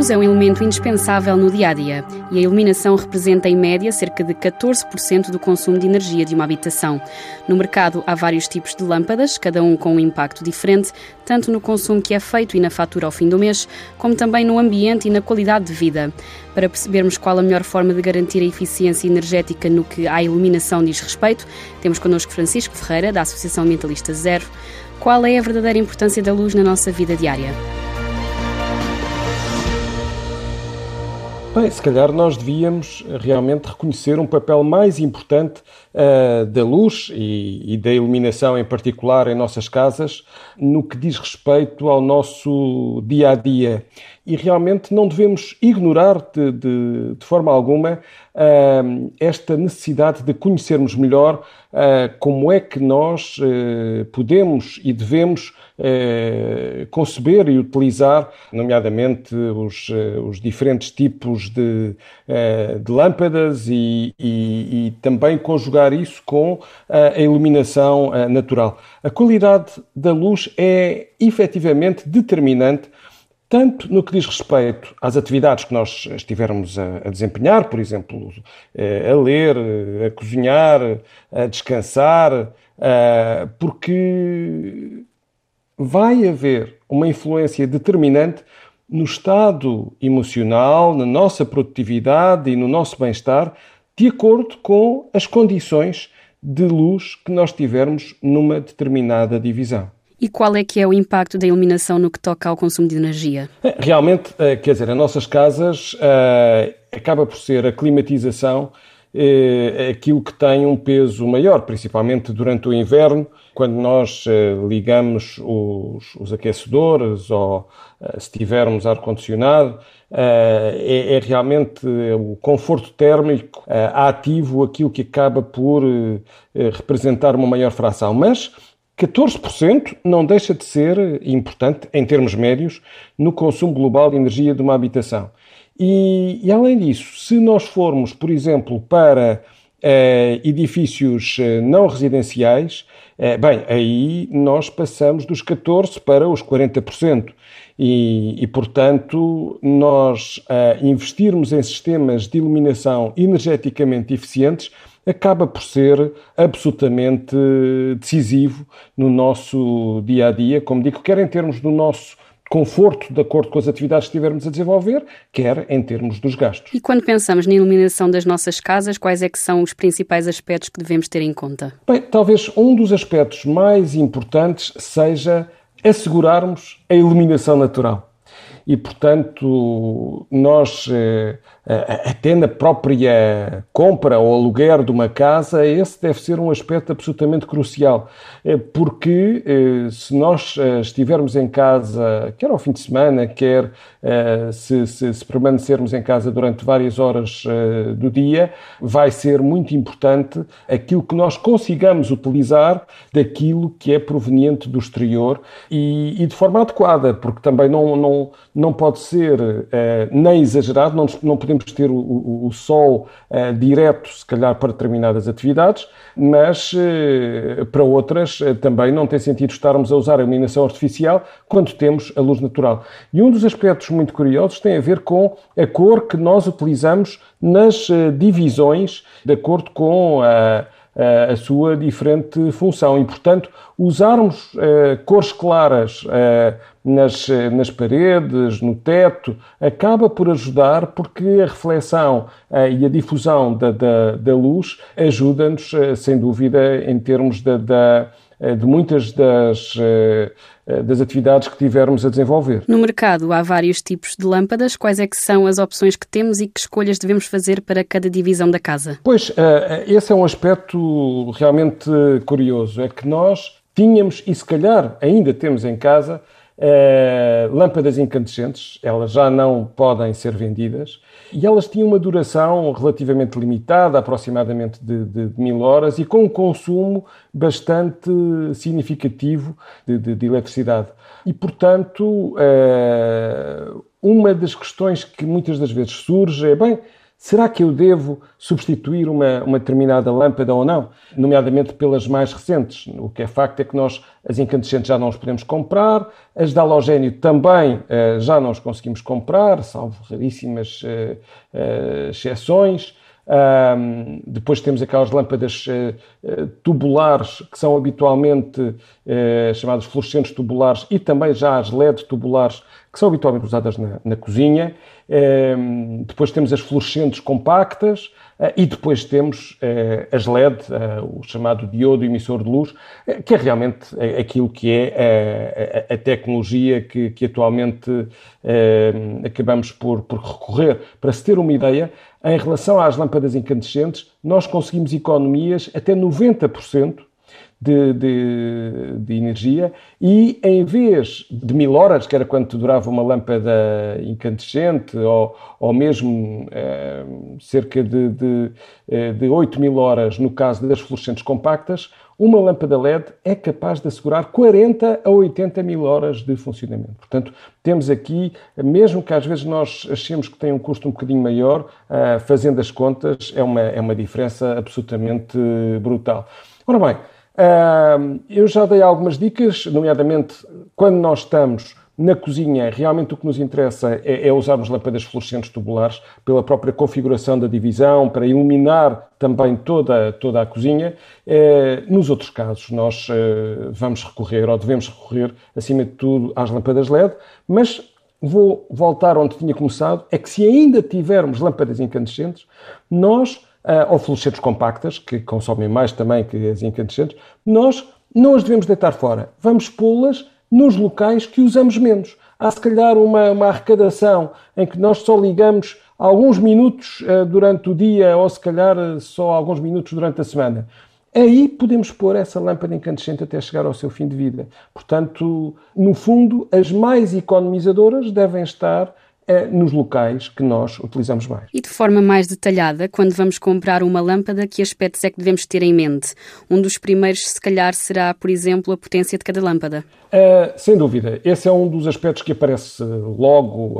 luz é um elemento indispensável no dia-a-dia e a iluminação representa, em média, cerca de 14% do consumo de energia de uma habitação. No mercado há vários tipos de lâmpadas, cada um com um impacto diferente, tanto no consumo que é feito e na fatura ao fim do mês, como também no ambiente e na qualidade de vida. Para percebermos qual a melhor forma de garantir a eficiência energética no que à iluminação diz respeito, temos connosco Francisco Ferreira, da Associação Ambientalista Zero. Qual é a verdadeira importância da luz na nossa vida diária? Bem, se calhar nós devíamos realmente reconhecer um papel mais importante da luz e da iluminação em particular em nossas casas no que diz respeito ao nosso dia-a-dia. E realmente não devemos ignorar de forma alguma esta necessidade de conhecermos melhor como é que nós podemos e devemos conceber e utilizar, nomeadamente, os diferentes tipos de lâmpadas e também conjugar isso com a iluminação natural. A qualidade da luz é efetivamente determinante tanto no que diz respeito às atividades que nós estivermos a desempenhar, por exemplo, a ler, a cozinhar, a descansar, porque vai haver uma influência determinante no estado emocional, na nossa produtividade e no nosso bem-estar, de acordo com as condições de luz que nós tivermos numa determinada divisão. E qual é que é o impacto da iluminação no que toca ao consumo de energia? Realmente, quer dizer, as nossas casas acaba por ser a climatização aquilo que tem um peso maior, principalmente durante o inverno, quando nós ligamos os aquecedores ou se tivermos ar-condicionado, é realmente o conforto térmico ativo aquilo que acaba por representar uma maior fração, mas 14% não deixa de ser importante, em termos médios, no consumo global de energia de uma habitação. E além disso, se nós formos, por exemplo, para edifícios não residenciais, bem, aí nós passamos dos 14% para os 40%. E portanto, nós investirmos em sistemas de iluminação energeticamente eficientes acaba por ser absolutamente decisivo no nosso dia-a-dia, como digo, quer em termos do nosso conforto, de acordo com as atividades que estivermos a desenvolver, quer em termos dos gastos. E quando pensamos na iluminação das nossas casas, quais é que são os principais aspectos que devemos ter em conta? Bem, talvez um dos aspectos mais importantes seja assegurarmos a iluminação natural. E, portanto, nós, até na própria compra ou aluguer de uma casa, esse deve ser um aspecto absolutamente crucial, porque se nós estivermos em casa, quer ao fim de semana, quer se permanecermos em casa durante várias horas do dia, vai ser muito importante aquilo que nós consigamos utilizar daquilo que é proveniente do exterior e de forma adequada, porque também não pode ser nem exagerado, não podemos ter o sol direto, se calhar, para determinadas atividades, mas para outras também não tem sentido estarmos a usar a iluminação artificial quando temos a luz natural. E um dos aspectos muito curiosos tem a ver com a cor que nós utilizamos nas divisões, de acordo com a sua diferente função. E, portanto, usarmos cores claras nas paredes, no teto, acaba por ajudar, porque a reflexão e a difusão da luz ajuda-nos, sem dúvida, em termos de muitas das atividades que tivermos a desenvolver. No mercado há vários tipos de lâmpadas. Quais é que são as opções que temos e que escolhas devemos fazer para cada divisão da casa? Pois, esse é um aspecto realmente curioso. É que nós tínhamos, e se calhar ainda temos em casa, lâmpadas incandescentes. Elas já não podem ser vendidas e elas tinham uma duração relativamente limitada, aproximadamente de 1000 horas, e com um consumo bastante significativo de eletricidade. E, portanto, uma das questões que muitas das vezes surge é, bem, Será que eu devo substituir uma determinada lâmpada ou não? Nomeadamente pelas mais recentes. O que é facto é que nós, as incandescentes já não as podemos comprar, as de halogénio também já não as conseguimos comprar, salvo raríssimas exceções. Depois temos aquelas lâmpadas tubulares que são habitualmente chamadas fluorescentes tubulares e também já as LED tubulares que são habitualmente usadas na cozinha. Depois temos as fluorescentes compactas e depois temos as LED, o chamado diodo emissor de luz, que é realmente aquilo que é a tecnologia que atualmente acabamos por recorrer. Para se ter uma ideia, em relação às lâmpadas incandescentes, nós conseguimos economias até 90% de energia e, em vez de 1000 horas, que era quanto durava uma lâmpada incandescente, ou mesmo cerca de 8000 horas, no caso das fluorescentes compactas, uma lâmpada LED é capaz de assegurar 40 a 80 mil horas de funcionamento. Portanto, temos aqui, mesmo que às vezes nós achemos que tem um custo um bocadinho maior, fazendo as contas, é uma diferença absolutamente brutal. Ora bem, eu já dei algumas dicas, nomeadamente quando nós estamos na cozinha, realmente o que nos interessa é usarmos lâmpadas fluorescentes tubulares pela própria configuração da divisão, para iluminar também toda a cozinha. Nos outros casos, nós vamos recorrer, ou devemos recorrer, acima de tudo, às lâmpadas LED, mas vou voltar onde tinha começado, é que se ainda tivermos lâmpadas incandescentes, nós, ou fluorescentes compactas, que consomem mais também que as incandescentes, nós não as devemos deitar fora. Vamos pô-las nos locais que usamos menos. Há, se calhar, uma arrecadação em que nós só ligamos alguns minutos durante o dia ou, se calhar, só alguns minutos durante a semana. Aí podemos pôr essa lâmpada incandescente até chegar ao seu fim de vida. Portanto, no fundo, as mais economizadoras devem estar nos locais que nós utilizamos mais. E de forma mais detalhada, quando vamos comprar uma lâmpada, que aspectos é que devemos ter em mente? Um dos primeiros, se calhar, será, por exemplo, a potência de cada lâmpada. Sem dúvida. Esse é um dos aspectos que aparece logo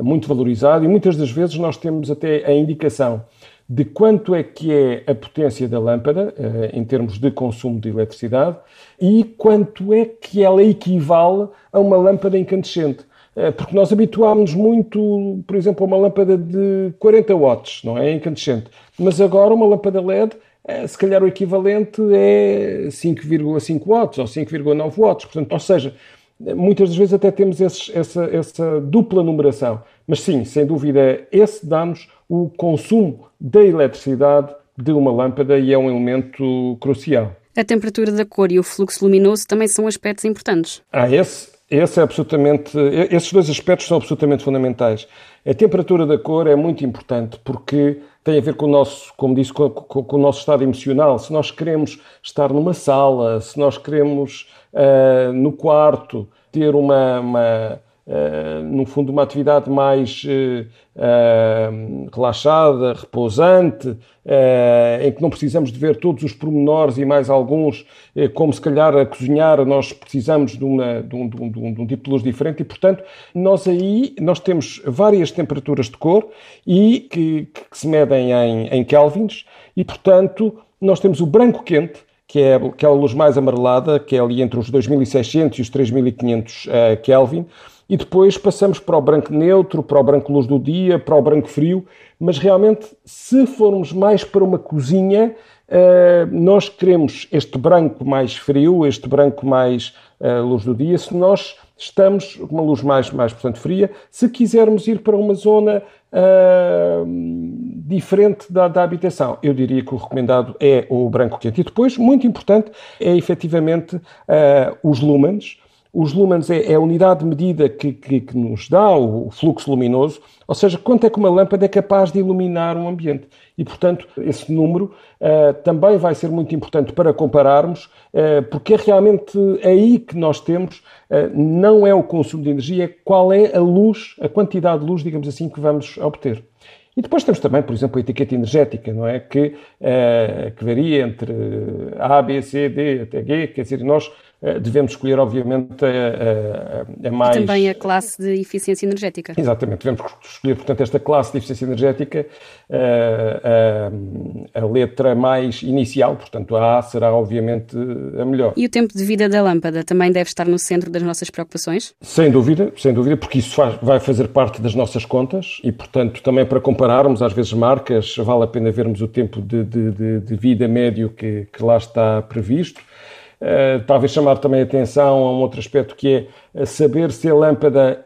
muito valorizado e muitas das vezes nós temos até a indicação de quanto é que é a potência da lâmpada em termos de consumo de eletricidade e quanto é que ela equivale a uma lâmpada incandescente. Porque nós habituámos-nos muito, por exemplo, a uma lâmpada de 40 watts, não é? Incandescente. Mas agora uma lâmpada LED, se calhar o equivalente é 5,5 watts ou 5,9 watts. Portanto, ou seja, muitas das vezes até temos essa dupla numeração. Mas sim, sem dúvida, esse dá-nos o consumo da eletricidade de uma lâmpada e é um elemento crucial. A temperatura da cor e o fluxo luminoso também são aspectos importantes. Esses dois aspectos são absolutamente fundamentais. A temperatura da cor é muito importante porque tem a ver com o nosso, como disse, com o nosso estado emocional. Se nós queremos estar numa sala, se nós queremos no quarto ter no fundo, uma atividade mais relaxada, repousante, em que não precisamos de ver todos os pormenores e mais alguns, como se calhar a cozinhar nós precisamos de um tipo de luz diferente e, portanto, nós temos várias temperaturas de cor e que se medem em kelvins e, portanto, nós temos o branco quente, que é aquela luz mais amarelada, que é ali entre os 2600 e os 3500 kelvin, e depois passamos para o branco neutro, para o branco luz do dia, para o branco frio, mas realmente se formos mais para uma cozinha, nós queremos este branco mais frio, este branco mais luz do dia, se nós estamos com uma luz mais portanto, fria, se quisermos ir para uma zona diferente da habitação, eu diria que o recomendado é o branco quente. E depois, muito importante, é efetivamente os lumens. Os lumens é a unidade de medida que nos dá o fluxo luminoso, ou seja, quanto é que uma lâmpada é capaz de iluminar um ambiente. E, portanto, esse número também vai ser muito importante para compararmos, porque é realmente aí que nós temos, não é o consumo de energia, é qual é a luz, a quantidade de luz, digamos assim, que vamos obter. E depois temos também, por exemplo, a etiqueta energética, não é? Que varia entre A, B, C, D até G, quer dizer, nós devemos escolher, obviamente, a mais... E também a classe de eficiência energética. Exatamente, devemos escolher, portanto, esta classe de eficiência energética, a letra mais inicial, portanto, a será, obviamente, a melhor. E o tempo de vida da lâmpada também deve estar no centro das nossas preocupações? Sem dúvida, porque isso vai fazer parte das nossas contas e, portanto, também para compararmos, às vezes, marcas, vale a pena vermos o tempo de vida médio que lá está previsto. Talvez chamar também a atenção a um outro aspecto que é saber se a lâmpada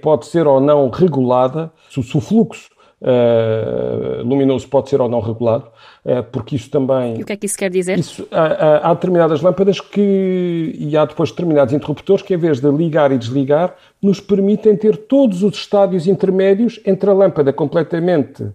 pode ser ou não regulada, se o fluxo luminoso pode ser ou não regulado, porque isso também... E o que é que isso quer dizer? Isso, há determinadas lâmpadas e há depois determinados interruptores que, em vez de ligar e desligar, nos permitem ter todos os estádios intermédios entre a lâmpada completamente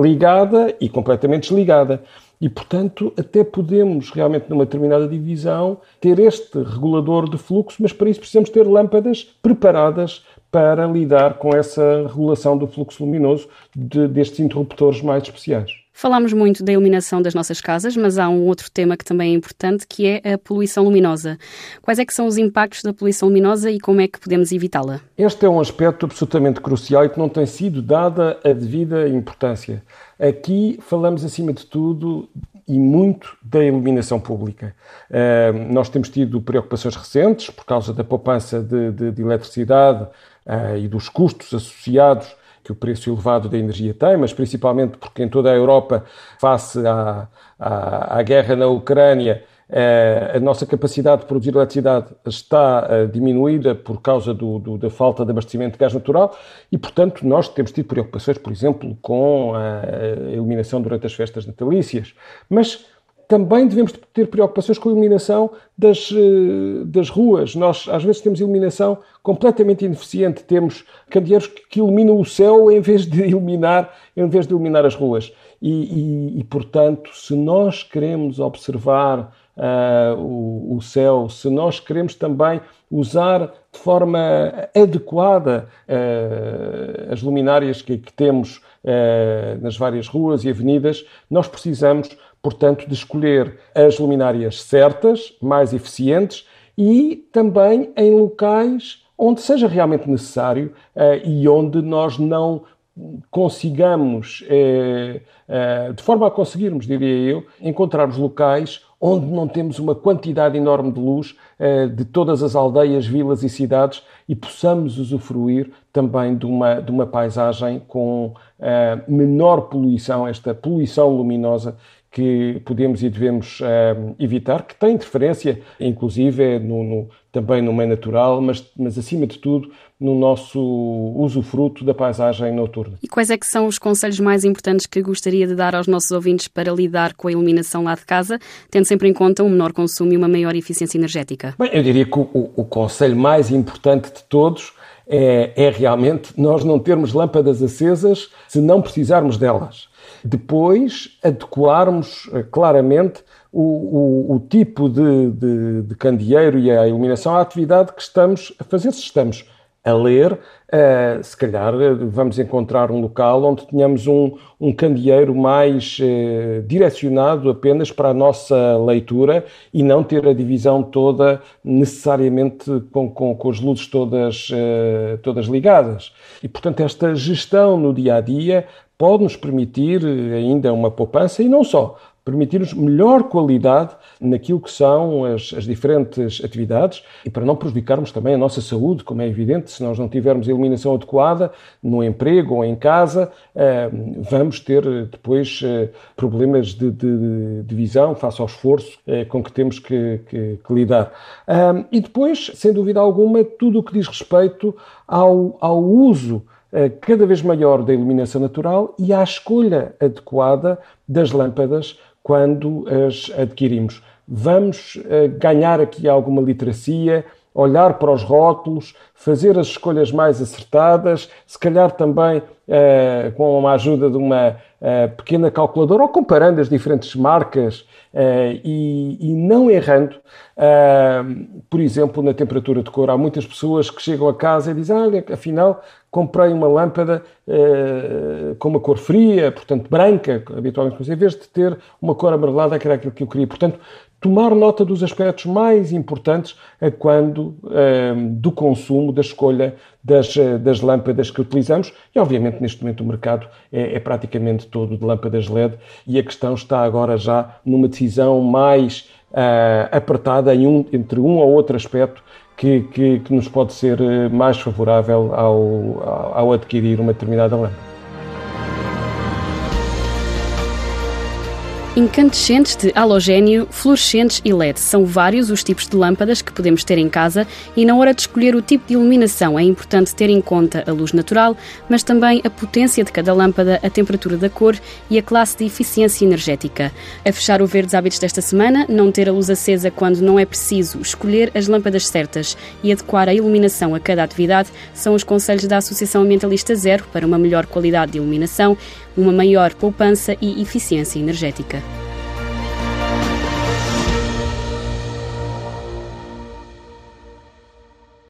ligada e completamente desligada. E, portanto, até podemos, realmente, numa determinada divisão, ter este regulador de fluxo, mas para isso precisamos ter lâmpadas preparadas para lidar com essa regulação do fluxo luminoso destes interruptores mais especiais. Falámos muito da iluminação das nossas casas, mas há um outro tema que também é importante, que é a poluição luminosa. Quais é que são os impactos da poluição luminosa e como é que podemos evitá-la? Este é um aspecto absolutamente crucial e que não tem sido dada a devida importância. Aqui falamos, acima de tudo, e muito da iluminação pública. Nós temos tido preocupações recentes por causa da poupança de eletricidade e dos custos associados que o preço elevado da energia tem, mas principalmente porque em toda a Europa, face à guerra na Ucrânia, a nossa capacidade de produzir eletricidade está diminuída por causa da falta de abastecimento de gás natural e, portanto, nós temos tido preocupações, por exemplo, com a iluminação durante as festas natalícias. Mas também devemos ter preocupações com a iluminação das ruas. Nós, às vezes, temos iluminação completamente ineficiente. Temos candeeiros que iluminam o céu em vez de iluminar as ruas. E portanto, se nós queremos observar o céu, se nós queremos também usar de forma adequada as luminárias que temos nas várias ruas e avenidas, nós precisamos, portanto, de escolher as luminárias certas, mais eficientes e também em locais onde seja realmente necessário e onde nós não consigamos, de forma a conseguirmos, diria eu, encontrarmos locais onde não temos uma quantidade enorme de luz de todas as aldeias, vilas e cidades e possamos usufruir também de uma paisagem com menor poluição, esta poluição luminosa que podemos e devemos evitar, que tem interferência, inclusive, também no meio natural, mas acima de tudo, no nosso usufruto da paisagem noturna. E quais é que são os conselhos mais importantes que gostaria de dar aos nossos ouvintes para lidar com a iluminação lá de casa, tendo sempre em conta um menor consumo e uma maior eficiência energética? Bem, eu diria que o conselho mais importante de todos é realmente nós não termos lâmpadas acesas se não precisarmos delas. Depois, adequarmos claramente o tipo de candeeiro e a iluminação à atividade que estamos a fazer. Se estamos a ler, se calhar vamos encontrar um local onde tenhamos um candeeiro mais direcionado apenas para a nossa leitura e não ter a divisão toda necessariamente com as luzes todas ligadas. E, portanto, esta gestão no dia-a-dia pode-nos permitir ainda uma poupança e não só, permitir-nos melhor qualidade naquilo que são as diferentes atividades e para não prejudicarmos também a nossa saúde, como é evidente, se nós não tivermos a iluminação adequada no emprego ou em casa, vamos ter depois problemas de visão face ao esforço com que temos que lidar. E depois, sem dúvida alguma, tudo o que diz respeito ao uso cada vez maior da iluminação natural e à escolha adequada das lâmpadas quando as adquirimos. Vamos ganhar aqui alguma literacia, olhar para os rótulos, fazer as escolhas mais acertadas, se calhar também com a ajuda de uma pequena calculadora ou comparando as diferentes marcas e não errando. Por exemplo, na temperatura de cor, há muitas pessoas que chegam a casa e dizem: olha, afinal comprei uma lâmpada com uma cor fria, portanto branca, habitualmente, mas em vez de ter uma cor amarelada, que era aquilo que eu queria. Portanto, tomar nota dos aspectos mais importantes do consumo, da escolha das lâmpadas que utilizamos. E, obviamente, neste momento o mercado é praticamente todo de lâmpadas LED e a questão está agora já numa decisão mais apertada entre um ou outro aspecto que nos pode ser mais favorável ao adquirir uma determinada lâmpada. Incandescentes de halogénio, fluorescentes e LED. São vários os tipos de lâmpadas que podemos ter em casa e na hora de escolher o tipo de iluminação é importante ter em conta a luz natural, mas também a potência de cada lâmpada, a temperatura da cor e a classe de eficiência energética. A fechar o Verdes Hábitos desta semana, não ter a luz acesa quando não é preciso, escolher as lâmpadas certas e adequar a iluminação a cada atividade são os conselhos da Associação Ambientalista Zero para uma melhor qualidade de iluminação, uma maior poupança e eficiência energética.